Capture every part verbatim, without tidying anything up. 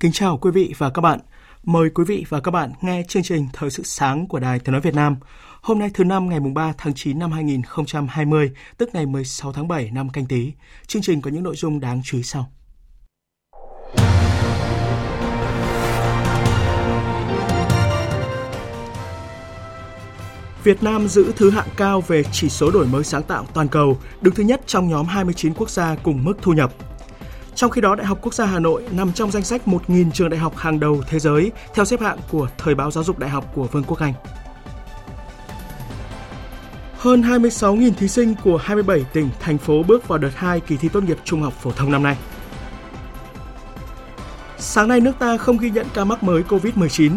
Kính chào quý vị và các bạn. Mời quý vị và các bạn nghe chương trình Thời sự sáng của Đài Tiếng nói Việt Nam. Hôm nay thứ năm ngày ba tháng chín năm hai nghìn không trăm hai mươi, tức ngày mười sáu tháng bảy năm Canh Tý. Chương trình có những nội dung đáng chú ý sau. Việt Nam giữ thứ hạng cao về chỉ số đổi mới sáng tạo toàn cầu, đứng thứ nhất trong nhóm hai mươi chín quốc gia cùng mức thu nhập. Trong khi đó, Đại học Quốc gia Hà Nội nằm trong danh sách một nghìn trường đại học hàng đầu thế giới theo xếp hạng của Thời báo Giáo dục Đại học của Vương quốc Anh. Hơn hai mươi sáu nghìn thí sinh của hai mươi bảy tỉnh, thành phố bước vào đợt hai kỳ thi tốt nghiệp trung học phổ thông năm nay. Sáng nay, nước ta không ghi nhận ca mắc mới cô vít mười chín.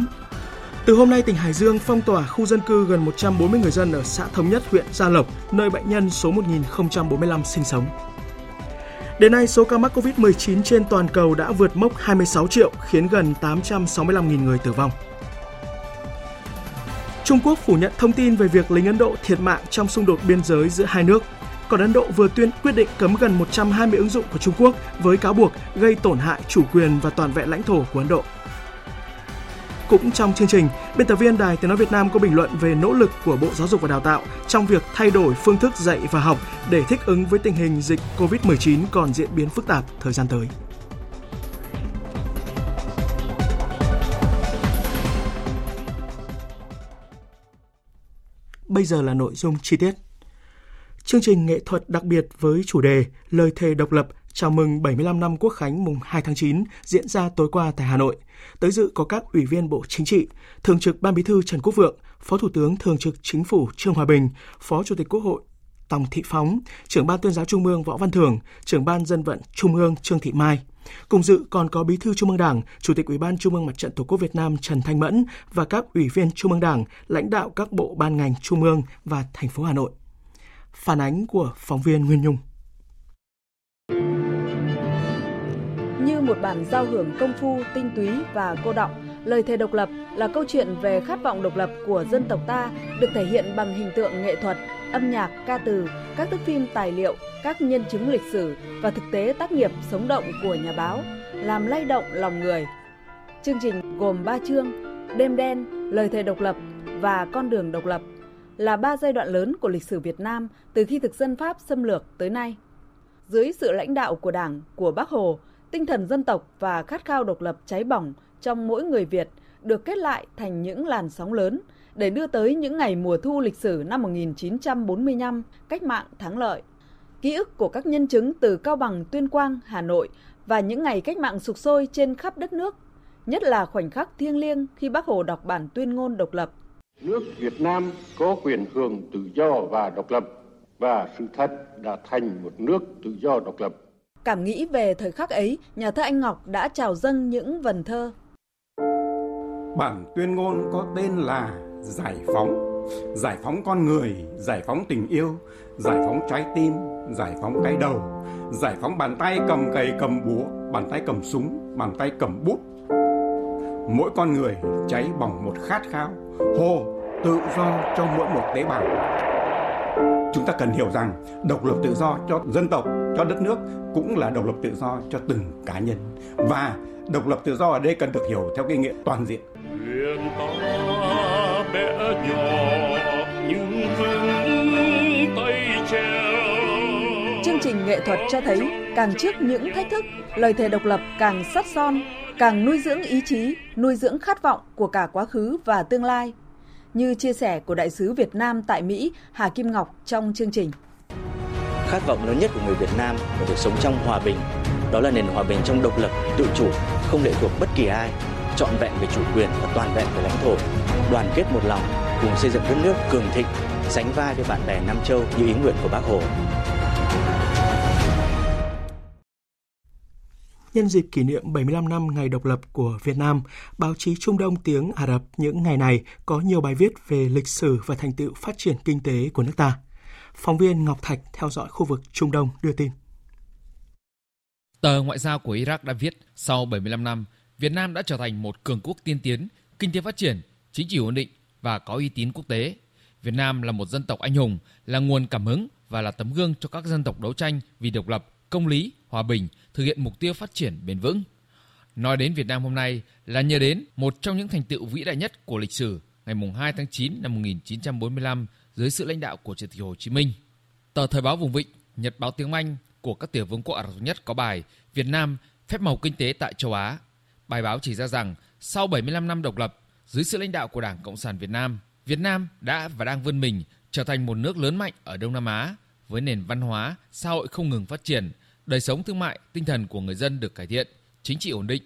Từ hôm nay, tỉnh Hải Dương phong tỏa khu dân cư gần một trăm bốn mươi người dân ở xã Thống Nhất, huyện Gia Lộc, nơi bệnh nhân số một nghìn không trăm bốn mươi lăm sinh sống. Đến nay, số ca mắc cô vít mười chín trên toàn cầu đã vượt mốc hai mươi sáu triệu, khiến gần tám trăm sáu mươi lăm nghìn người tử vong. Trung Quốc phủ nhận thông tin về việc lính Ấn Độ thiệt mạng trong xung đột biên giới giữa hai nước. Còn Ấn Độ vừa tuyên quyết định cấm gần một trăm hai mươi ứng dụng của Trung Quốc với cáo buộc gây tổn hại chủ quyền và toàn vẹn lãnh thổ của Ấn Độ. Cũng trong chương trình, biên tập viên Đài Tiếng nói Việt Nam có bình luận về nỗ lực của Bộ Giáo dục và Đào tạo trong việc thay đổi phương thức dạy và học để thích ứng với tình hình dịch cô vít mười chín còn diễn biến phức tạp thời gian tới. Bây giờ là nội dung chi tiết. Chương trình nghệ thuật đặc biệt với chủ đề Lời thề độc lập chào mừng bảy mươi lăm năm Quốc khánh mùng hai tháng chín diễn ra tối qua tại Hà Nội. Tới dự có các ủy viên Bộ Chính trị, Thường trực Ban Bí thư Trần Quốc Vượng, Phó Thủ tướng Thường trực Chính phủ Trương Hòa Bình, Phó Chủ tịch Quốc hội Tòng Thị Phóng, Trưởng Ban Tuyên giáo Trung ương Võ Văn Thưởng, Trưởng Ban Dân vận Trung ương Trương Thị Mai. Cùng dự còn có Bí thư Trung ương Đảng, Chủ tịch Ủy ban Trung ương Mặt trận Tổ quốc Việt Nam Trần Thanh Mẫn và các ủy viên Trung ương Đảng, lãnh đạo các bộ ban ngành Trung ương và thành phố Hà Nội. Phản ánh của phóng viên Nguyên Nhung. Như một bản giao hưởng công phu, tinh túy và cô đọng, Lời thề độc lập là câu chuyện về khát vọng độc lập của dân tộc ta, được thể hiện bằng hình tượng nghệ thuật, âm nhạc, ca từ, các thước phim tài liệu, các nhân chứng lịch sử và thực tế tác nghiệp sống động của nhà báo, làm lay động lòng người. Chương trình gồm ba chương: Đêm đen, Lời thề độc lập và Con đường độc lập, là ba giai đoạn lớn của lịch sử Việt Nam từ khi thực dân Pháp xâm lược tới nay. Dưới sự lãnh đạo của Đảng, của Bác Hồ, tinh thần dân tộc và khát khao độc lập cháy bỏng trong mỗi người Việt được kết lại thành những làn sóng lớn để đưa tới những ngày mùa thu lịch sử năm một nghìn chín trăm bốn mươi lăm, cách mạng thắng lợi. Ký ức của các nhân chứng từ Cao Bằng, Tuyên Quang, Hà Nội và những ngày cách mạng sục sôi trên khắp đất nước, nhất là khoảnh khắc thiêng liêng khi Bác Hồ đọc bản tuyên ngôn độc lập. Nước Việt Nam có quyền hưởng tự do và độc lập, và sự thật đã thành một nước tự do độc lập. Cảm nghĩ về thời khắc ấy, nhà thơ Anh Ngọc đã chào dâng những vần thơ. Bản tuyên ngôn có tên là Giải phóng, giải phóng con người, giải phóng tình yêu, giải phóng trái tim, giải phóng cái đầu, giải phóng bàn tay cầm cày cầm búa, bàn tay cầm súng, bàn tay cầm bút. Mỗi con người cháy bỏng một khát khao, hô tự do cho mỗi một tế bào. Chúng ta cần hiểu rằng độc lập tự do cho dân tộc, cho đất nước cũng là độc lập tự do cho từng cá nhân. Và độc lập tự do ở đây cần được hiểu theo cái nghĩa toàn diện. Chương trình nghệ thuật cho thấy càng trước những thách thức, Lời thề độc lập càng sắt son, càng nuôi dưỡng ý chí, nuôi dưỡng khát vọng của cả quá khứ và tương lai. Như chia sẻ của Đại sứ Việt Nam tại Mỹ Hà Kim Ngọc trong chương trình. khát vọng lớn nhất của người Việt Nam là được sống trong hòa bình. Đó là nền hòa bình trong độc lập, tự chủ, không lệ thuộc bất kỳ ai, trọn vẹn về chủ quyền và toàn vẹn về lãnh thổ, đoàn kết một lòng, cùng xây dựng đất nước cường thịnh, sánh vai với bạn bè Nam Châu như ý nguyện của Bác Hồ. Nhân dịp kỷ niệm bảy mươi lăm năm ngày độc lập của Việt Nam, báo chí Trung Đông tiếng Ả Rập những ngày này có nhiều bài viết về lịch sử và thành tựu phát triển kinh tế của nước ta. Phóng viên Ngọc Thạch theo dõi khu vực Trung Đông đưa tin. Tờ Ngoại giao của Iraq đã viết, sau bảy mươi lăm năm, Việt Nam đã trở thành một cường quốc tiên tiến, kinh tế phát triển, chính trị ổn định và có uy tín quốc tế. Việt Nam là một dân tộc anh hùng, là nguồn cảm hứng và là tấm gương cho các dân tộc đấu tranh vì độc lập, công lý, hòa bình, thực hiện mục tiêu phát triển bền vững. Nói đến Việt Nam hôm nay là nhớ đến một trong những thành tựu vĩ đại nhất của lịch sử, ngày hai tháng chín năm một nghìn chín trăm bốn mươi lăm dưới sự lãnh đạo của Chủ tịch Hồ Chí Minh. Tờ Thời báo Vùng Vịnh, Nhật báo tiếng Anh của các tiểu vương quốc Ả Rập Thống Nhất có bài Việt Nam phép màu kinh tế tại châu Á. Bài báo chỉ ra rằng sau bảy mươi lăm năm độc lập, dưới sự lãnh đạo của Đảng Cộng sản Việt Nam, Việt Nam đã và đang vươn mình trở thành một nước lớn mạnh ở Đông Nam Á với nền văn hóa, xã hội không ngừng phát triển, đời sống thương mại, tinh thần của người dân được cải thiện, chính trị ổn định.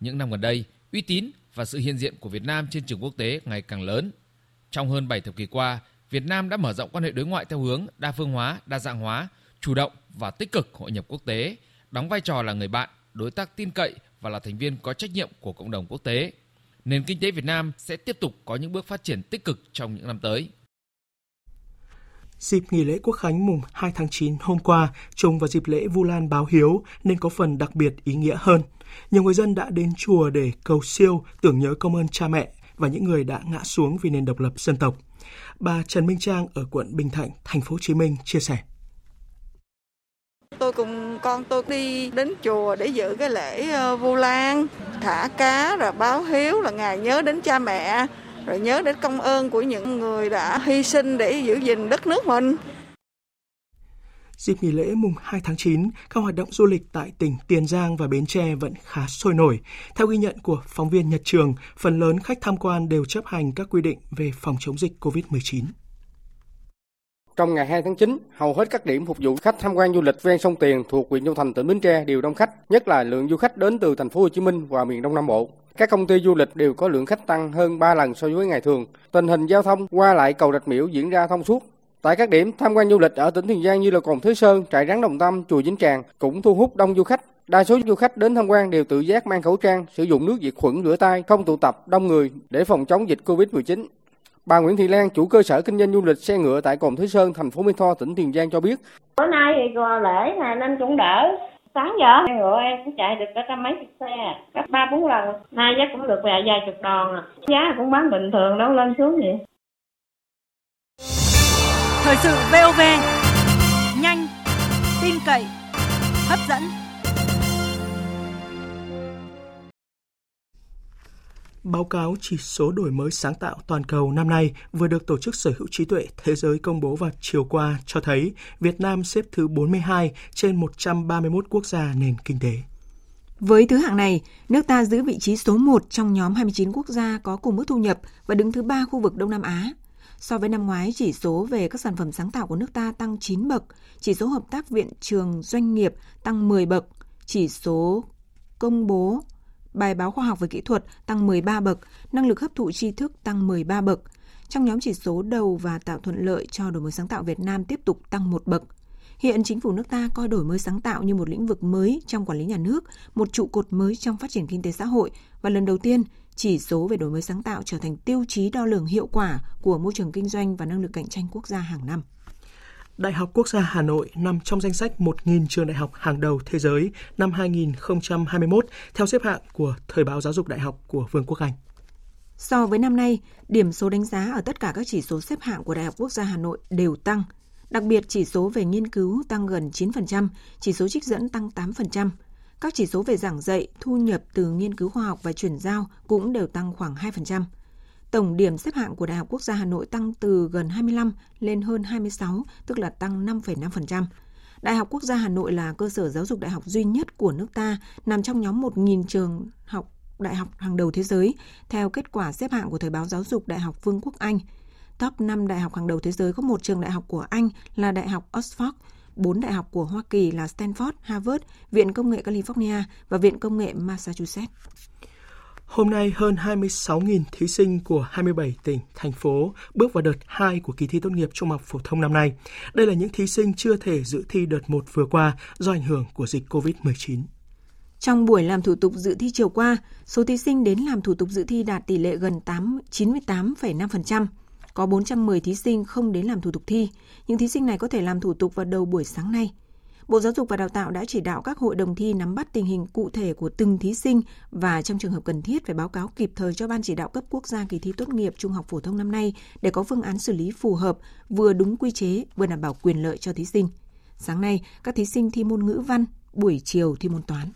Những năm gần đây, uy tín và sự hiện diện của Việt Nam trên trường quốc tế ngày càng lớn. Trong hơn bảy thập kỷ qua, Việt Nam đã mở rộng quan hệ đối ngoại theo hướng đa phương hóa, đa dạng hóa, chủ động và tích cực hội nhập quốc tế, đóng vai trò là người bạn, đối tác tin cậy và là thành viên có trách nhiệm của cộng đồng quốc tế. Nền kinh tế Việt Nam sẽ tiếp tục có những bước phát triển tích cực trong những năm tới. Dịp nghỉ lễ Quốc khánh mùng hai tháng chín hôm qua trùng vào dịp lễ Vu Lan báo hiếu nên có phần đặc biệt ý nghĩa hơn. Nhiều người dân đã đến chùa để cầu siêu, tưởng nhớ công ơn cha mẹ và những người đã ngã xuống vì nền độc lập dân tộc. Bà Trần Minh Trang ở quận Bình Thạnh, thành phố Hồ Chí Minh chia sẻ. Tôi cùng con tôi đi đến chùa để dự cái lễ Vu Lan, thả cá rồi báo hiếu là ngày nhớ đến cha mẹ, rồi nhớ đến công ơn của những người đã hy sinh để giữ gìn đất nước mình. Dịp nghỉ lễ mùng hai tháng chín, các hoạt động du lịch tại tỉnh Tiền Giang và Bến Tre vẫn khá sôi nổi. Theo ghi nhận của phóng viên Nhật Trường, phần lớn khách tham quan đều chấp hành các quy định về phòng chống dịch cô vít mười chín. Trong ngày hai tháng chín, hầu hết các điểm phục vụ khách tham quan du lịch ven sông Tiền thuộc huyện Châu Thành, tỉnh Bến Tre đều đông khách, nhất là lượng du khách đến từ thành phố Hồ Chí Minh và miền Đông Nam Bộ. Các công ty du lịch đều có lượng khách tăng hơn ba lần so với ngày thường. Tình hình giao thông qua lại cầu Rạch Miễu diễn ra thông suốt. Tại các điểm tham quan du lịch ở tỉnh Tiền Giang như là Cồn Thới Sơn, Trại Rắn Đồng Tâm, Chùa Vĩnh Tràng cũng thu hút đông du khách. Đa số du khách đến tham quan đều tự giác mang khẩu trang, sử dụng nước diệt khuẩn rửa tay, không tụ tập đông người để phòng chống dịch cô vít mười chín. Bà Nguyễn Thị Lan, chủ cơ sở kinh doanh du lịch xe ngựa tại Cồn Thới Sơn, thành phố Mỹ Tho, tỉnh Tiền Giang cho biết: "Tối nay thì lễ này nên cũng đỡ. Sáng giờ xe ngựa em cũng chạy được cả trăm mấy chục xe, gấp ba bốn lần. Nay giá cũng được vài vài chục đòn, giá cũng bán bình thường đâu lên xuống vậy." Thời sự vê o vê, nhanh, tin cậy, hấp dẫn. Báo cáo chỉ số đổi mới sáng tạo toàn cầu năm nay vừa được Tổ chức Sở hữu trí tuệ Thế giới công bố vào chiều qua cho thấy Việt Nam xếp thứ bốn mươi hai trên một trăm ba mươi mốt quốc gia nền kinh tế. Với thứ hạng này, nước ta giữ vị trí số một trong nhóm hai mươi chín quốc gia có cùng mức thu nhập và đứng thứ ba khu vực Đông Nam Á. So với năm ngoái, chỉ số về các sản phẩm sáng tạo của nước ta tăng chín bậc, chỉ số hợp tác viện trường doanh nghiệp tăng mười bậc, chỉ số công bố bài báo khoa học về kỹ thuật tăng mười ba bậc, năng lực hấp thụ tri thức tăng mười ba bậc. Trong nhóm chỉ số đầu và tạo thuận lợi cho đổi mới sáng tạo, Việt Nam tiếp tục tăng một bậc. Hiện chính phủ nước ta coi đổi mới sáng tạo như một lĩnh vực mới trong quản lý nhà nước, một trụ cột mới trong phát triển kinh tế xã hội và lần đầu tiên, chỉ số về đổi mới sáng tạo trở thành tiêu chí đo lường hiệu quả của môi trường kinh doanh và năng lực cạnh tranh quốc gia hàng năm. Đại học Quốc gia Hà Nội nằm trong danh sách một nghìn trường đại học hàng đầu thế giới năm hai nghìn không trăm hai mươi mốt theo xếp hạng của Thời báo Giáo dục Đại học của Vương quốc Anh. So với năm nay, điểm số đánh giá ở tất cả các chỉ số xếp hạng của Đại học Quốc gia Hà Nội đều tăng. Đặc biệt, chỉ số về nghiên cứu tăng gần chín phần trăm, chỉ số trích dẫn tăng tám phần trăm. Các chỉ số về giảng dạy, thu nhập từ nghiên cứu khoa học và chuyển giao cũng đều tăng khoảng hai phần trăm. Tổng điểm xếp hạng của Đại học Quốc gia Hà Nội tăng từ gần hai mươi lăm lên hơn hai mươi sáu, tức là tăng năm phẩy năm phần trăm. Đại học Quốc gia Hà Nội là cơ sở giáo dục đại học duy nhất của nước ta, nằm trong nhóm một nghìn trường học đại học hàng đầu thế giới, theo kết quả xếp hạng của Thời báo Giáo dục Đại học Vương quốc Anh. Top năm đại học hàng đầu thế giới có một trường đại học của Anh là Đại học Oxford, bốn đại học của Hoa Kỳ là Stanford, Harvard, Viện Công nghệ California và Viện Công nghệ Massachusetts. Hôm nay, hơn hai mươi sáu nghìn thí sinh của hai mươi bảy tỉnh, thành phố bước vào đợt hai của kỳ thi tốt nghiệp trung học phổ thông năm nay. Đây là những thí sinh chưa thể dự thi đợt một vừa qua do ảnh hưởng của dịch covid mười chín. Trong buổi làm thủ tục dự thi chiều qua, số thí sinh đến làm thủ tục dự thi đạt tỷ lệ gần chín mươi tám phẩy năm phần trăm. Có bốn trăm mười thí sinh không đến làm thủ tục thi. Những thí sinh này có thể làm thủ tục vào đầu buổi sáng nay. Bộ Giáo dục và Đào tạo đã chỉ đạo các hội đồng thi nắm bắt tình hình cụ thể của từng thí sinh và trong trường hợp cần thiết phải báo cáo kịp thời cho Ban Chỉ đạo cấp quốc gia kỳ thi tốt nghiệp trung học phổ thông năm nay để có phương án xử lý phù hợp, vừa đúng quy chế, vừa đảm bảo quyền lợi cho thí sinh. Sáng nay, các thí sinh thi môn ngữ văn, buổi chiều thi môn toán.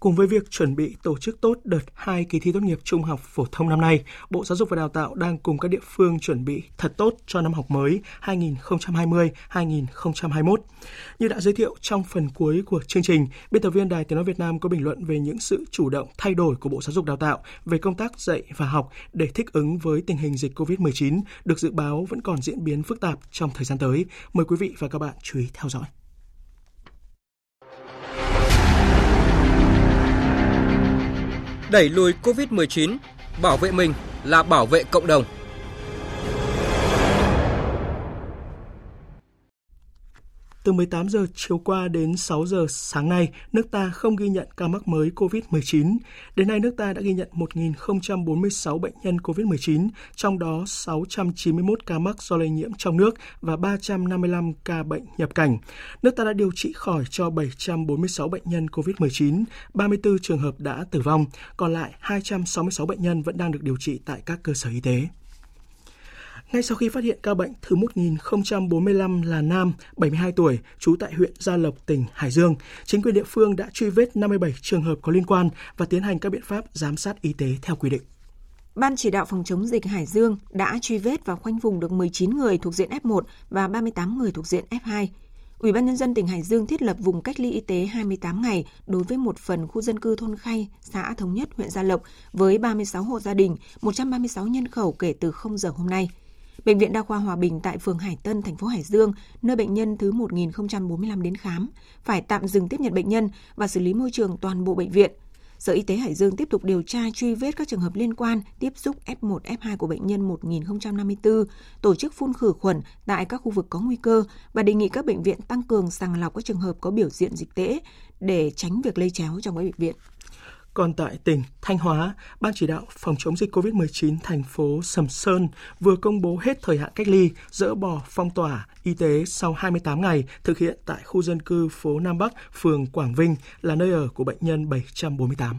Cùng với việc chuẩn bị tổ chức tốt đợt hai kỳ thi tốt nghiệp trung học phổ thông năm nay, Bộ Giáo dục và Đào tạo đang cùng các địa phương chuẩn bị thật tốt cho năm học mới hai nghìn không trăm hai mươi - hai nghìn không trăm hai mươi mốt. Như đã giới thiệu trong phần cuối của chương trình, biên tập viên Đài Tiếng Nói Việt Nam có bình luận về những sự chủ động thay đổi của Bộ Giáo dục Đào tạo về công tác dạy và học để thích ứng với tình hình dịch covid mười chín được dự báo vẫn còn diễn biến phức tạp trong thời gian tới. Mời quý vị và các bạn chú ý theo dõi. Đẩy lùi covid mười chín, bảo vệ mình là bảo vệ cộng đồng. Từ mười tám giờ chiều qua đến sáu giờ sáng nay, nước ta không ghi nhận ca mắc mới covid mười chín. Đến nay, nước ta đã ghi nhận một nghìn không trăm bốn mươi sáu bệnh nhân covid mười chín, trong đó sáu trăm chín mươi mốt ca mắc do lây nhiễm trong nước và ba trăm năm mươi lăm ca bệnh nhập cảnh. Nước ta đã điều trị khỏi cho bảy trăm bốn mươi sáu bệnh nhân covid mười chín, ba mươi tư trường hợp đã tử vong, còn lại hai trăm sáu mươi sáu bệnh nhân vẫn đang được điều trị tại các cơ sở y tế. Ngay sau khi phát hiện ca bệnh thứ một nghìn không trăm bốn mươi lăm là nam, bảy mươi hai tuổi, trú tại huyện Gia Lộc, tỉnh Hải Dương, chính quyền địa phương đã truy vết năm mươi bảy trường hợp có liên quan và tiến hành các biện pháp giám sát y tế theo quy định. Ban chỉ đạo phòng chống dịch Hải Dương đã truy vết và khoanh vùng được mười chín người thuộc diện ép một và ba mươi tám người thuộc diện ép hai. Ủy ban nhân dân tỉnh Hải Dương thiết lập vùng cách ly y tế hai mươi tám ngày đối với một phần khu dân cư thôn Khay, xã Thống Nhất, huyện Gia Lộc với ba mươi sáu hộ gia đình, một trăm ba mươi sáu nhân khẩu kể từ không giờ hôm nay. Bệnh viện Đa khoa Hòa Bình tại phường Hải Tân, thành phố Hải Dương, nơi bệnh nhân thứ một nghìn không trăm bốn mươi lăm đến khám, phải tạm dừng tiếp nhận bệnh nhân và xử lý môi trường toàn bộ bệnh viện. Sở Y tế Hải Dương tiếp tục điều tra truy vết các trường hợp liên quan tiếp xúc ép một, ép hai của bệnh nhân một nghìn không trăm năm mươi tư, tổ chức phun khử khuẩn tại các khu vực có nguy cơ và đề nghị các bệnh viện tăng cường sàng lọc các trường hợp có biểu hiện dịch tễ để tránh việc lây chéo trong các bệnh viện. Còn tại tỉnh Thanh Hóa, Ban chỉ đạo phòng chống dịch covid mười chín thành phố Sầm Sơn vừa công bố hết thời hạn cách ly, dỡ bỏ phong tỏa y tế sau hai mươi tám ngày thực hiện tại khu dân cư phố Nam Bắc, phường Quảng Vinh là nơi ở của bệnh nhân bảy trăm bốn mươi tám.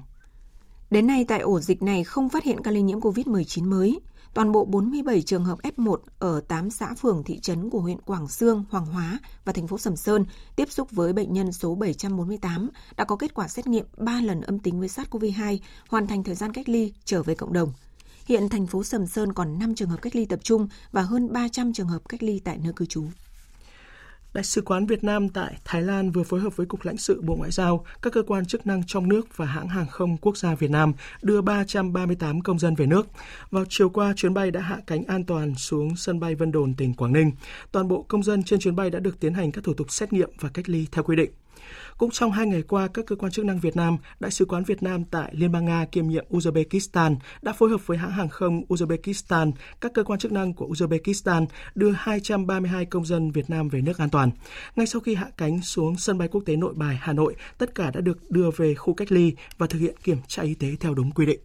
Đến nay, tại ổ dịch này không phát hiện ca lây nhiễm covid mười chín mới. Toàn bộ bốn mươi bảy trường hợp ép một ở tám xã phường thị trấn của huyện Quảng Xương, Hoàng Hóa và thành phố Sầm Sơn tiếp xúc với bệnh nhân số bảy trăm bốn mươi tám đã có kết quả xét nghiệm ba lần âm tính với SARS-xê o vê hai, hoàn thành thời gian cách ly, trở về cộng đồng. Hiện thành phố Sầm Sơn còn năm trường hợp cách ly tập trung và hơn ba trăm trường hợp cách ly tại nơi cư trú. Đại sứ quán Việt Nam tại Thái Lan vừa phối hợp với Cục lãnh sự Bộ Ngoại giao, các cơ quan chức năng trong nước và hãng hàng không quốc gia Việt Nam đưa ba trăm ba mươi tám công dân về nước. Vào chiều qua, chuyến bay đã hạ cánh an toàn xuống sân bay Vân Đồn, tỉnh Quảng Ninh. Toàn bộ công dân trên chuyến bay đã được tiến hành các thủ tục xét nghiệm và cách ly theo quy định. Cũng trong hai ngày qua, các cơ quan chức năng Việt Nam, Đại sứ quán Việt Nam tại Liên bang Nga kiêm nhiệm Uzbekistan đã phối hợp với hãng hàng không Uzbekistan, các cơ quan chức năng của Uzbekistan đưa hai trăm ba mươi hai công dân Việt Nam về nước an toàn. Ngay sau khi hạ cánh xuống sân bay quốc tế Nội Bài, Hà Nội, tất cả đã được đưa về khu cách ly và thực hiện kiểm tra y tế theo đúng quy định.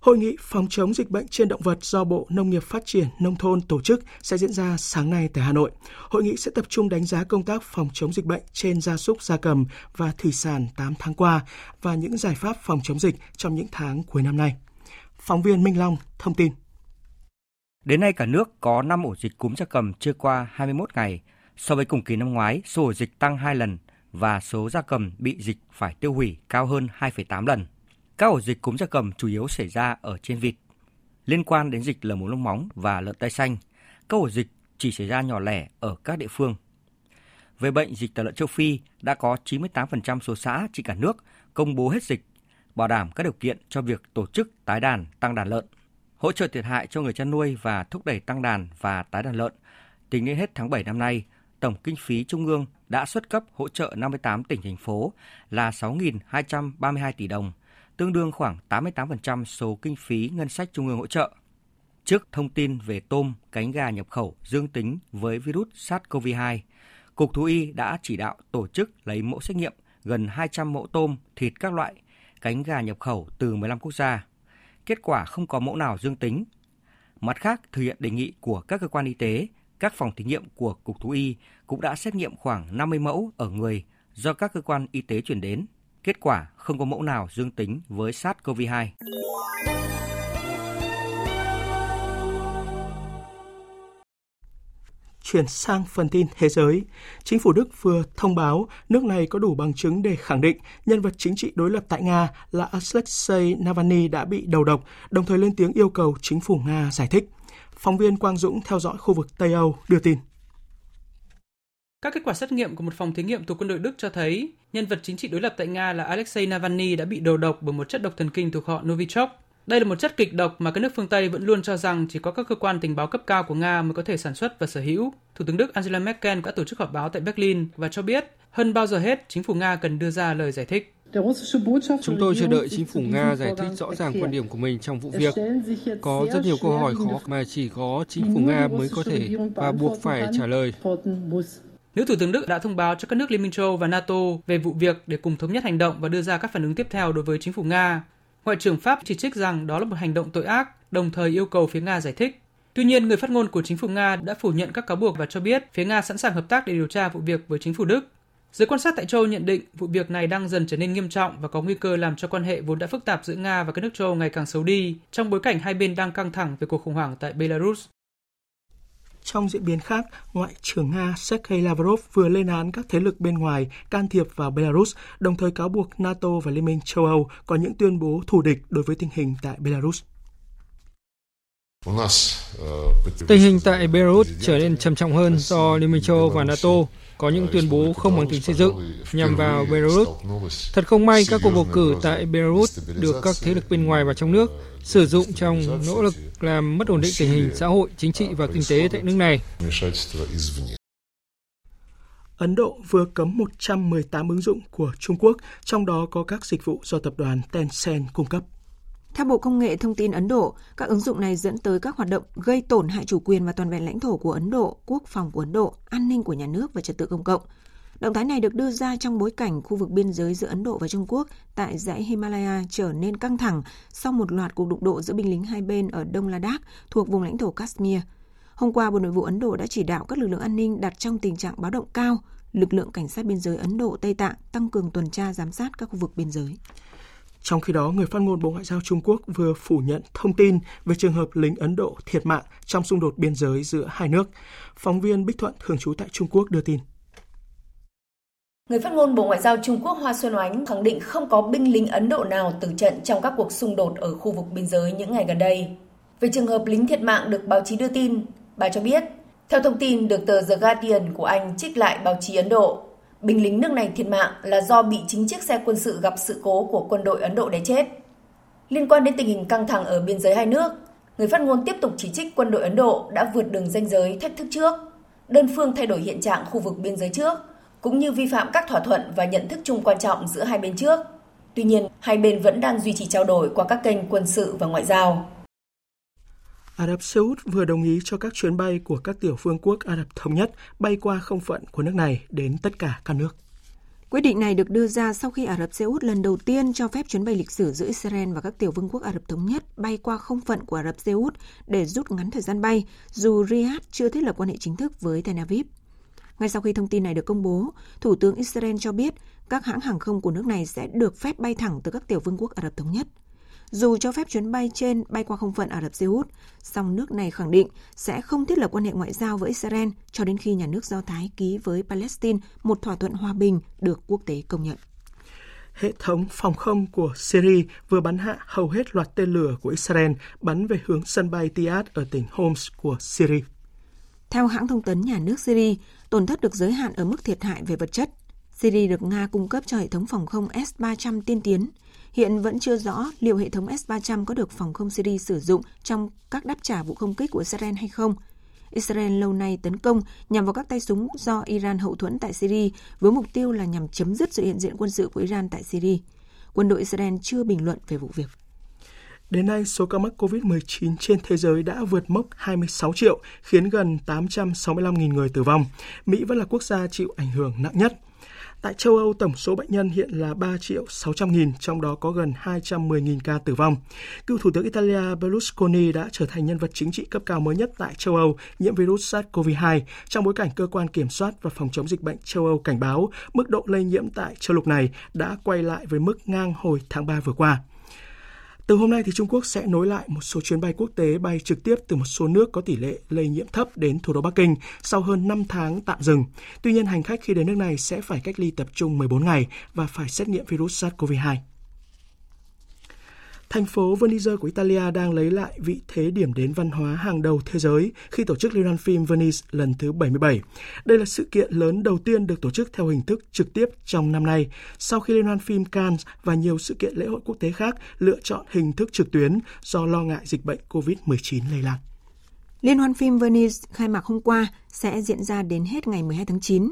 Hội nghị phòng chống dịch bệnh trên động vật do Bộ Nông nghiệp Phát triển Nông thôn tổ chức sẽ diễn ra sáng nay tại Hà Nội. Hội nghị sẽ tập trung đánh giá công tác phòng chống dịch bệnh trên gia súc, gia cầm và thủy sản tám tháng qua và những giải pháp phòng chống dịch trong những tháng cuối năm nay. Phóng viên Minh Long thông tin. Đến nay cả nước có năm ổ dịch cúm gia cầm chưa qua hai mươi mốt ngày. So với cùng kỳ năm ngoái, số ổ dịch tăng hai lần và số gia cầm bị dịch phải tiêu hủy cao hơn hai phẩy tám lần. Các ổ dịch cúm gia cầm chủ yếu xảy ra ở trên vịt. Liên quan đến dịch lở mồm long móng và lợn tai xanh, các ổ dịch chỉ xảy ra nhỏ lẻ ở các địa phương. Về bệnh dịch tả lợn châu Phi, đã có chín mươi tám phần trăm số xã trên cả nước công bố hết dịch, bảo đảm các điều kiện cho việc tổ chức tái đàn, tăng đàn lợn, hỗ trợ thiệt hại cho người chăn nuôi và thúc đẩy tăng đàn và tái đàn lợn. Tính đến hết tháng bảy năm nay, tổng kinh phí trung ương đã xuất cấp hỗ trợ năm mươi tám tỉnh thành phố là sáu nghìn hai trăm ba mươi hai tỷ đồng, tương đương khoảng tám mươi tám phần trăm số kinh phí ngân sách trung ương hỗ trợ. Trước thông tin về tôm, cánh gà nhập khẩu dương tính với virus SARS-cô vê hai, Cục Thú y đã chỉ đạo tổ chức lấy mẫu xét nghiệm gần hai trăm mẫu tôm, thịt các loại, cánh gà nhập khẩu từ mười lăm quốc gia. Kết quả không có mẫu nào dương tính. Mặt khác, thực hiện đề nghị của các cơ quan y tế, các phòng thí nghiệm của Cục Thú y cũng đã xét nghiệm khoảng năm mươi mẫu ở người do các cơ quan y tế chuyển đến. Kết quả không có mẫu nào dương tính với SARS-cô vê hai. Chuyển sang phần tin thế giới, chính phủ Đức vừa thông báo nước này có đủ bằng chứng để khẳng định nhân vật chính trị đối lập tại Nga là Alexei Navalny đã bị đầu độc, đồng thời lên tiếng yêu cầu chính phủ Nga giải thích. Phóng viên Quang Dũng theo dõi khu vực Tây Âu đưa tin. Các kết quả xét nghiệm của một phòng thí nghiệm thuộc quân đội Đức cho thấy nhân vật chính trị đối lập tại Nga là Alexei Navalny đã bị đầu độc bởi một chất độc thần kinh thuộc họ Novichok. Đây là một chất kịch độc mà các nước phương Tây vẫn luôn cho rằng chỉ có các cơ quan tình báo cấp cao của Nga mới có thể sản xuất và sở hữu. Thủ tướng Đức Angela Merkel đã tổ chức họp báo tại Berlin và cho biết hơn bao giờ hết chính phủ Nga cần đưa ra lời giải thích. Chúng tôi chờ đợi chính phủ Nga giải thích rõ ràng quan điểm của mình trong vụ việc. Có rất nhiều câu hỏi khó mà chỉ có chính phủ Nga mới có thể và buộc phải trả lời. Nữ Thủ tướng Đức đã thông báo cho các nước Liên minh châu Âu và NATO về vụ việc để cùng thống nhất hành động và đưa ra các phản ứng tiếp theo đối với chính phủ Nga. Ngoại trưởng Pháp chỉ trích rằng đó là một hành động tội ác, đồng thời yêu cầu phía Nga giải thích. Tuy nhiên, người phát ngôn của chính phủ Nga đã phủ nhận các cáo buộc và cho biết phía Nga sẵn sàng hợp tác để điều tra vụ việc với chính phủ Đức. Giới quan sát tại châu Âu nhận định vụ việc này đang dần trở nên nghiêm trọng và có nguy cơ làm cho quan hệ vốn đã phức tạp giữa Nga và các nước châu Âu ngày càng xấu đi, trong bối cảnh hai bên đang căng thẳng về cuộc khủng hoảng tại Belarus. Trong diễn biến khác, Ngoại trưởng Nga Sergei Lavrov vừa lên án các thế lực bên ngoài can thiệp vào Belarus, đồng thời cáo buộc NATO và Liên minh châu Âu có những tuyên bố thù địch đối với tình hình tại Belarus. Tình hình tại Belarus trở nên trầm trọng hơn do Liên minh châu Âu và NATO có những tuyên bố không mang tính xây dựng nhằm vào Belarus. Thật không may, các cuộc bầu cử tại Belarus được các thế lực bên ngoài và trong nước sử dụng trong nỗ lực làm mất ổn định tình hình xã hội, chính trị và kinh tế tại nước này. Ấn Độ vừa cấm một trăm mười tám ứng dụng của Trung Quốc, trong đó có các dịch vụ do tập đoàn Tencent cung cấp. Theo Bộ Công nghệ Thông tin Ấn Độ, các ứng dụng này dẫn tới các hoạt động gây tổn hại chủ quyền và toàn vẹn lãnh thổ của Ấn Độ, quốc phòng của Ấn Độ, an ninh của nhà nước và trật tự công cộng. Động thái này được đưa ra trong bối cảnh khu vực biên giới giữa Ấn Độ và Trung Quốc tại dãy Himalaya trở nên căng thẳng sau một loạt cuộc đụng độ giữa binh lính hai bên ở Đông Ladakh thuộc vùng lãnh thổ Kashmir. Hôm qua, Bộ Nội vụ Ấn Độ đã chỉ đạo các lực lượng an ninh đặt trong tình trạng báo động cao. Lực lượng cảnh sát biên giới Ấn Độ-Tây Tạng tăng cường tuần tra giám sát các khu vực biên giới. Trong khi đó, người phát ngôn Bộ Ngoại giao Trung Quốc vừa phủ nhận thông tin về trường hợp lính Ấn Độ thiệt mạng trong xung đột biên giới giữa hai nước. Phóng viên Bích Thuận thường trú tại Trung Quốc đưa tin. Người phát ngôn Bộ Ngoại giao Trung Quốc Hoa Xuân Oánh khẳng định không có binh lính Ấn Độ nào tử trận trong các cuộc xung đột ở khu vực biên giới những ngày gần đây. Về trường hợp lính thiệt mạng được báo chí đưa tin, bà cho biết, theo thông tin được tờ The Guardian của Anh trích lại báo chí Ấn Độ, binh lính nước này thiệt mạng là do bị chính chiếc xe quân sự gặp sự cố của quân đội Ấn Độ đè chết. Liên quan đến tình hình căng thẳng ở biên giới hai nước, người phát ngôn tiếp tục chỉ trích quân đội Ấn Độ đã vượt đường ranh giới thách thức trước, đơn phương thay đổi hiện trạng khu vực biên giới trước, cũng như vi phạm các thỏa thuận và nhận thức chung quan trọng giữa hai bên trước. Tuy nhiên, hai bên vẫn đang duy trì trao đổi qua các kênh quân sự và ngoại giao. Ả Rập Xê Út vừa đồng ý cho các chuyến bay của các tiểu vương quốc Ả Rập Thống Nhất bay qua không phận của nước này đến tất cả các nước. Quyết định này được đưa ra sau khi Ả Rập Xê Út lần đầu tiên cho phép chuyến bay lịch sử giữa Israel và các tiểu vương quốc Ả Rập Thống Nhất bay qua không phận của Ả Rập Xê Út để rút ngắn thời gian bay, dù Riyadh chưa thiết lập quan hệ chính thức với Tel Aviv. Ngay sau khi thông tin này được công bố, Thủ tướng Israel cho biết các hãng hàng không của nước này sẽ được phép bay thẳng từ các tiểu vương quốc Ả Rập Thống Nhất. Dù cho phép chuyến bay trên bay qua không phận Ả Rập Xê Út, song nước này khẳng định sẽ không thiết lập quan hệ ngoại giao với Israel cho đến khi nhà nước Do Thái ký với Palestine một thỏa thuận hòa bình được quốc tế công nhận. Hệ thống phòng không của Syria vừa bắn hạ hầu hết loạt tên lửa của Israel bắn về hướng sân bay Tiyat ở tỉnh Homs của Syria. Theo hãng thông tấn nhà nước Syria, tổn thất được giới hạn ở mức thiệt hại về vật chất. Syria được Nga cung cấp cho hệ thống phòng không S ba trăm tiên tiến. Hiện vẫn chưa rõ liệu hệ thống S ba trăm có được phòng không Syria sử dụng trong các đáp trả vụ không kích của Israel hay không. Israel lâu nay tấn công nhằm vào các tay súng do Iran hậu thuẫn tại Syria với mục tiêu là nhằm chấm dứt sự hiện diện quân sự của Iran tại Syria. Quân đội Israel chưa bình luận về vụ việc. Đến nay, số ca mắc covid mười chín trên thế giới đã vượt mốc hai mươi sáu triệu, khiến gần tám trăm sáu mươi lăm nghìn người tử vong. Mỹ vẫn là quốc gia chịu ảnh hưởng nặng nhất. Tại châu Âu, tổng số bệnh nhân hiện là ba triệu sáu trăm nghìn, trong đó có gần hai trăm mười nghìn ca tử vong. Cựu Thủ tướng Italia Berlusconi đã trở thành nhân vật chính trị cấp cao mới nhất tại châu Âu nhiễm virus SARS-cô vê hai trong bối cảnh Cơ quan Kiểm soát và Phòng chống dịch bệnh châu Âu cảnh báo mức độ lây nhiễm tại châu lục này đã quay lại với mức ngang hồi tháng ba vừa qua. Từ hôm nay thì Trung Quốc sẽ nối lại một số chuyến bay quốc tế bay trực tiếp từ một số nước có tỷ lệ lây nhiễm thấp đến thủ đô Bắc Kinh sau hơn năm tháng tạm dừng. Tuy nhiên, hành khách khi đến nước này sẽ phải cách ly tập trung mười bốn ngày và phải xét nghiệm virus SARS-cô vê hai. Thành phố Venice của Italia đang lấy lại vị thế điểm đến văn hóa hàng đầu thế giới khi tổ chức Liên hoan phim Venice lần thứ bảy mươi bảy. Đây là sự kiện lớn đầu tiên được tổ chức theo hình thức trực tiếp trong năm nay, sau khi Liên hoan phim Cannes và nhiều sự kiện lễ hội quốc tế khác lựa chọn hình thức trực tuyến do lo ngại dịch bệnh covid mười chín lây lan. Liên hoan phim Venice khai mạc hôm qua sẽ diễn ra đến hết ngày mười hai tháng chín.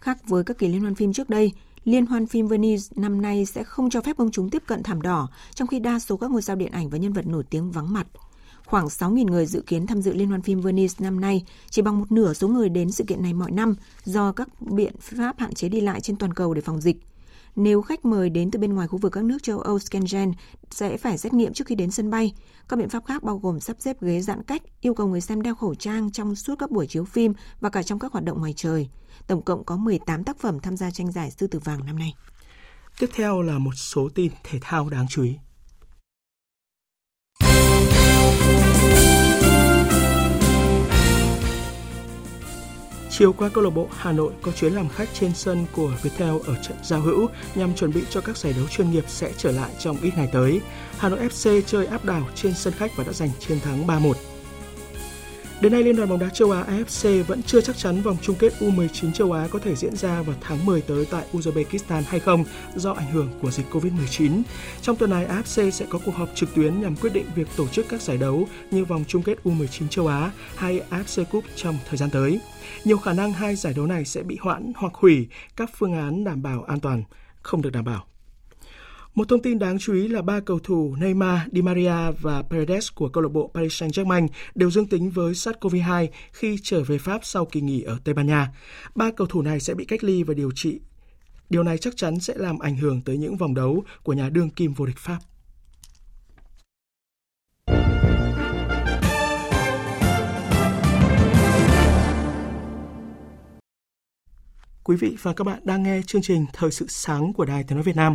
Khác với các kỳ liên hoan phim trước đây, Liên hoan phim Venice năm nay sẽ không cho phép công chúng tiếp cận thảm đỏ, trong khi đa số các ngôi sao điện ảnh và nhân vật nổi tiếng vắng mặt. Khoảng sáu nghìn người dự kiến tham dự Liên hoan phim Venice năm nay, chỉ bằng một nửa số người đến sự kiện này mọi năm do các biện pháp hạn chế đi lại trên toàn cầu để phòng dịch. Nếu khách mời đến từ bên ngoài khu vực các nước châu Âu Schengen sẽ phải xét nghiệm trước khi đến sân bay. Các biện pháp khác bao gồm sắp xếp ghế giãn cách, yêu cầu người xem đeo khẩu trang trong suốt các buổi chiếu phim và cả trong các hoạt động ngoài trời. Tổng cộng có mười tám tác phẩm tham gia tranh giải Sư tử vàng năm nay. Tiếp theo là một số tin thể thao đáng chú ý. Chiều qua, câu lạc bộ Hà Nội có chuyến làm khách trên sân của Viettel ở trận giao hữu nhằm chuẩn bị cho các giải đấu chuyên nghiệp sẽ trở lại trong ít ngày tới. Hà Nội ép xê chơi áp đảo trên sân khách và đã giành chiến thắng ba một. Đến nay, Liên đoàn bóng đá châu Á a ép xê vẫn chưa chắc chắn vòng chung kết u mười chín châu Á có thể diễn ra vào tháng mười tới tại Uzbekistan hay không do ảnh hưởng của dịch covid mười chín. Trong tuần này, a ép xê sẽ có cuộc họp trực tuyến nhằm quyết định việc tổ chức các giải đấu như vòng chung kết u mười chín châu Á hay a ép xê Cup trong thời gian tới. Nhiều khả năng hai giải đấu này sẽ bị hoãn hoặc hủy, các phương án đảm bảo an toàn không được đảm bảo. Một thông tin đáng chú ý là ba cầu thủ Neymar, Di Maria và Paredes của câu lạc bộ Paris Saint-Germain đều dương tính với SARS-cô vê hai khi trở về Pháp sau kỳ nghỉ ở Tây Ban Nha. Ba cầu thủ này sẽ bị cách ly và điều trị. Điều này chắc chắn sẽ làm ảnh hưởng tới những vòng đấu của nhà đương kim vô địch Pháp. Quý vị và các bạn đang nghe chương trình Thời sự sáng của Đài Tiếng nói Việt Nam.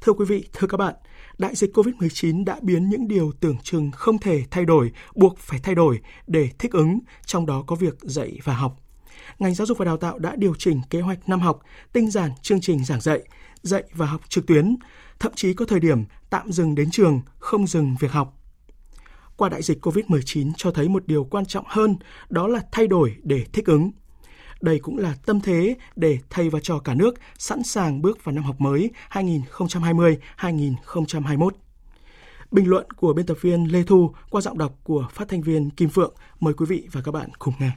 Thưa quý vị, thưa các bạn, đại dịch covid mười chín đã biến những điều tưởng chừng không thể thay đổi, buộc phải thay đổi để thích ứng, trong đó có việc dạy và học. Ngành giáo dục và đào tạo đã điều chỉnh kế hoạch năm học, tinh giản chương trình giảng dạy, dạy và học trực tuyến, thậm chí có thời điểm tạm dừng đến trường, không dừng việc học. Qua đại dịch covid mười chín cho thấy một điều quan trọng hơn, đó là thay đổi để thích ứng. Đây cũng là tâm thế để thầy và trò cả nước sẵn sàng bước vào năm học mới hai nghìn không trăm hai mươi - hai nghìn không trăm hai mươi mốt. Bình luận của biên tập viên Lê Thu qua giọng đọc của phát thanh viên Kim Phượng. Mời quý vị và các bạn cùng nghe.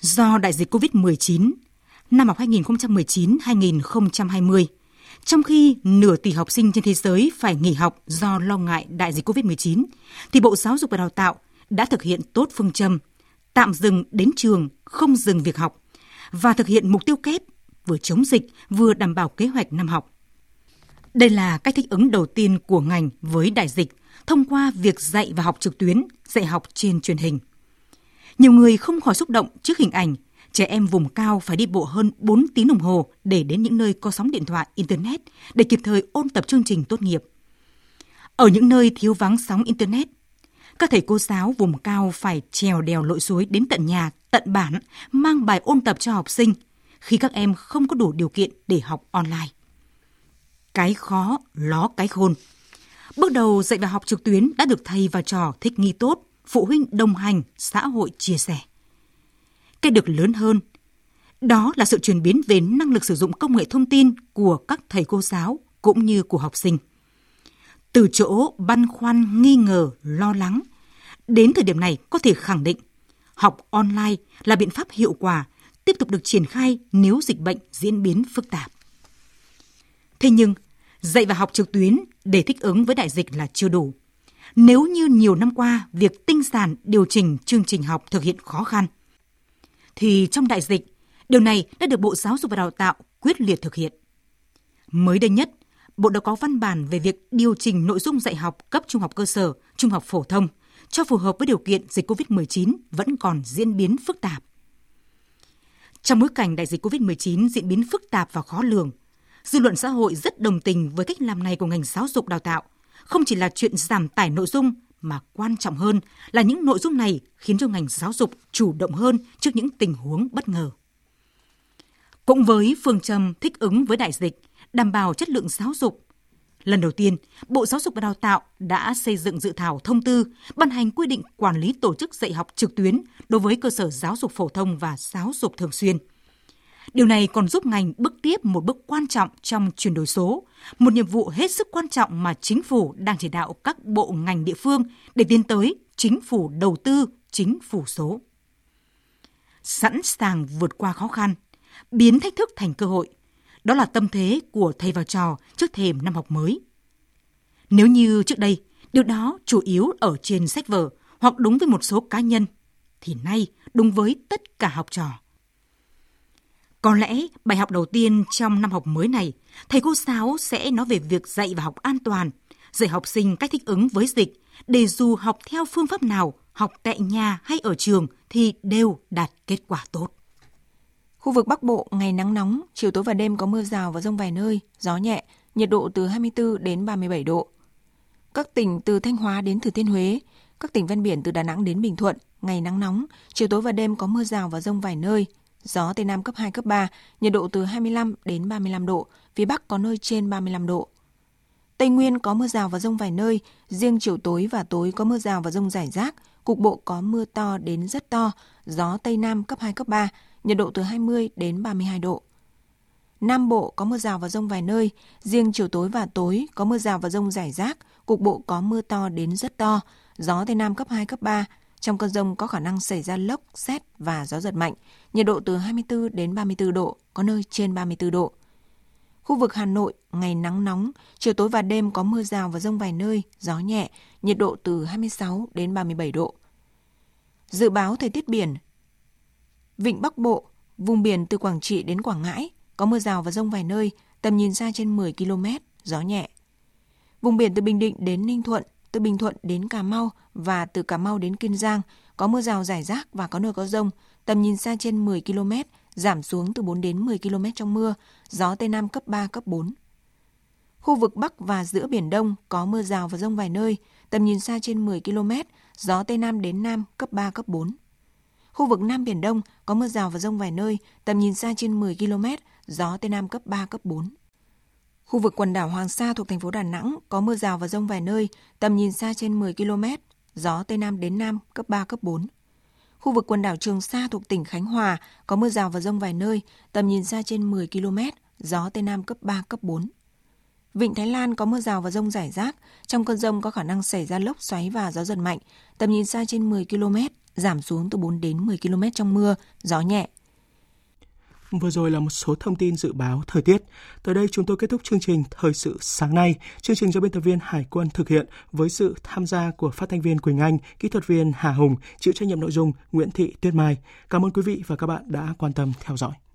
Do đại dịch covid mười chín, năm học hai nghìn không trăm mười chín - hai nghìn không trăm hai mươi, trong khi nửa tỷ học sinh trên thế giới phải nghỉ học do lo ngại đại dịch covid mười chín, thì Bộ Giáo dục và Đào tạo đã thực hiện tốt phương châm tạm dừng đến trường, không dừng việc học và thực hiện mục tiêu kép vừa chống dịch vừa đảm bảo kế hoạch năm học. Đây là cách thích ứng đầu tiên của ngành với đại dịch thông qua việc dạy và học trực tuyến, dạy học trên truyền hình. Nhiều người không khỏi xúc động trước hình ảnh trẻ em vùng cao phải đi bộ hơn bốn tiếng đồng hồ để đến những nơi có sóng điện thoại, Internet để kịp thời ôn tập chương trình tốt nghiệp. Ở những nơi thiếu vắng sóng Internet, các thầy cô giáo vùng cao phải trèo đèo lội suối đến tận nhà, tận bản, mang bài ôn tập cho học sinh khi các em không có đủ điều kiện để học online. Cái khó ló cái khôn. Bước đầu dạy và học trực tuyến đã được thầy và trò thích nghi tốt, phụ huynh đồng hành, xã hội chia sẻ. Cái được lớn hơn, đó là sự chuyển biến về năng lực sử dụng công nghệ thông tin của các thầy cô giáo cũng như của học sinh. Từ chỗ băn khoăn, nghi ngờ, lo lắng, đến thời điểm này có thể khẳng định học online là biện pháp hiệu quả, tiếp tục được triển khai nếu dịch bệnh diễn biến phức tạp. Thế nhưng, dạy và học trực tuyến để thích ứng với đại dịch là chưa đủ. Nếu như nhiều năm qua, việc tinh giản điều chỉnh chương trình học thực hiện khó khăn, thì trong đại dịch, điều này đã được Bộ Giáo dục và Đào tạo quyết liệt thực hiện. Mới đây nhất, Bộ đã có văn bản về việc điều chỉnh nội dung dạy học cấp trung học cơ sở, trung học phổ thông, cho phù hợp với điều kiện dịch covid mười chín vẫn còn diễn biến phức tạp. Trong bối cảnh đại dịch covid mười chín diễn biến phức tạp và khó lường, dư luận xã hội rất đồng tình với cách làm này của ngành giáo dục đào tạo. Không chỉ là chuyện giảm tải nội dung, mà quan trọng hơn là những nội dung này khiến cho ngành giáo dục chủ động hơn trước những tình huống bất ngờ. Cũng với phương châm thích ứng với đại dịch, đảm bảo chất lượng giáo dục, lần đầu tiên, Bộ Giáo dục và Đào tạo đã xây dựng dự thảo thông tư ban hành quy định quản lý tổ chức dạy học trực tuyến đối với cơ sở giáo dục phổ thông và giáo dục thường xuyên. Điều này còn giúp ngành bước tiếp một bước quan trọng trong chuyển đổi số, một nhiệm vụ hết sức quan trọng mà chính phủ đang chỉ đạo các bộ ngành địa phương để tiến tới chính phủ đầu tư, chính phủ số. Sẵn sàng vượt qua khó khăn, biến thách thức thành cơ hội. Đó là tâm thế của thầy và trò trước thềm năm học mới. Nếu như trước đây, điều đó chủ yếu ở trên sách vở hoặc đúng với một số cá nhân, thì nay đúng với tất cả học trò. Có lẽ bài học đầu tiên trong năm học mới này, thầy cô giáo sẽ nói về việc dạy và học an toàn, dạy học sinh cách thích ứng với dịch, để dù học theo phương pháp nào, học tại nhà hay ở trường thì đều đạt kết quả tốt. Khu vực Bắc Bộ ngày nắng nóng, chiều tối và đêm có mưa rào và dông vài nơi, gió nhẹ, nhiệt độ từ hai mươi tư đến ba mươi bảy độ. Các tỉnh từ Thanh Hóa đến Thừa Thiên Huế, các tỉnh ven biển từ Đà Nẵng đến Bình Thuận, ngày nắng nóng, chiều tối và đêm có mưa rào và dông vài nơi, gió Tây Nam cấp hai, cấp ba, nhiệt độ từ hai mươi lăm đến ba mươi lăm độ, phía Bắc có nơi trên ba mươi lăm độ. Tây Nguyên có mưa rào và dông vài nơi, riêng chiều tối và tối có mưa rào và dông rải rác, cục bộ có mưa to đến rất to, gió Tây Nam cấp hai, cấp ba, nhiệt độ từ hai mươi đến ba mươi hai độ. Nam Bộ có mưa rào và dông vài nơi, riêng chiều tối và tối có mưa rào và dông rải rác, cục bộ có mưa to đến rất to, gió Tây Nam cấp hai, cấp ba, trong cơn dông có khả năng xảy ra lốc, sét và gió giật mạnh, nhiệt độ từ hai mươi tư đến ba mươi tư độ, có nơi trên ba mươi tư độ. Khu vực Hà Nội, ngày nắng nóng, chiều tối và đêm có mưa rào và dông vài nơi, gió nhẹ, nhiệt độ từ hai mươi sáu đến ba mươi bảy độ. Dự báo thời tiết biển, Vịnh Bắc Bộ, vùng biển từ Quảng Trị đến Quảng Ngãi, có mưa rào và dông vài nơi, tầm nhìn xa trên mười ki lô mét, gió nhẹ. Vùng biển từ Bình Định đến Ninh Thuận, từ Bình Thuận đến Cà Mau và từ Cà Mau đến Kiên Giang, có mưa rào rải rác và có nơi có dông, tầm nhìn xa trên mười ki lô mét, giảm xuống từ bốn đến mười ki lô mét trong mưa, gió Tây Nam cấp ba, cấp bốn. Khu vực Bắc và giữa Biển Đông có mưa rào và dông vài nơi, tầm nhìn xa trên mười ki lô mét, gió Tây Nam đến Nam cấp ba, cấp bốn. Khu vực Nam Biển Đông có mưa rào và dông vài nơi, tầm nhìn xa trên mười ki lô mét, gió Tây Nam cấp ba, cấp bốn. Khu vực quần đảo Hoàng Sa thuộc thành phố Đà Nẵng có mưa rào và dông vài nơi, tầm nhìn xa trên mười ki lô mét, gió Tây Nam đến Nam cấp ba, cấp bốn. Khu vực quần đảo Trường Sa thuộc tỉnh Khánh Hòa có mưa rào và dông vài nơi, tầm nhìn xa trên mười ki lô mét, gió Tây Nam cấp ba, cấp bốn. Vịnh Thái Lan có mưa rào và dông rải rác, trong cơn dông có khả năng xảy ra lốc xoáy và gió giật mạnh, tầm nhìn xa trên mười ki lô mét, giảm xuống từ bốn đến mười ki lô mét trong mưa, gió nhẹ. Vừa rồi là một số thông tin dự báo thời tiết. Tới đây chúng tôi kết thúc chương trình Thời sự sáng nay. Chương trình do biên tập viên Hải Quân thực hiện với sự tham gia của phát thanh viên Quỳnh Anh, kỹ thuật viên Hà Hùng, chịu trách nhiệm nội dung Nguyễn Thị Tuyết Mai. Cảm ơn quý vị và các bạn đã quan tâm theo dõi.